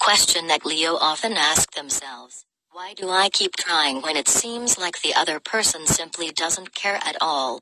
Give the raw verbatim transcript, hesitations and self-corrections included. question that Leo often asks themselves. Why do I keep trying when it seems like the other person simply doesn't care at all?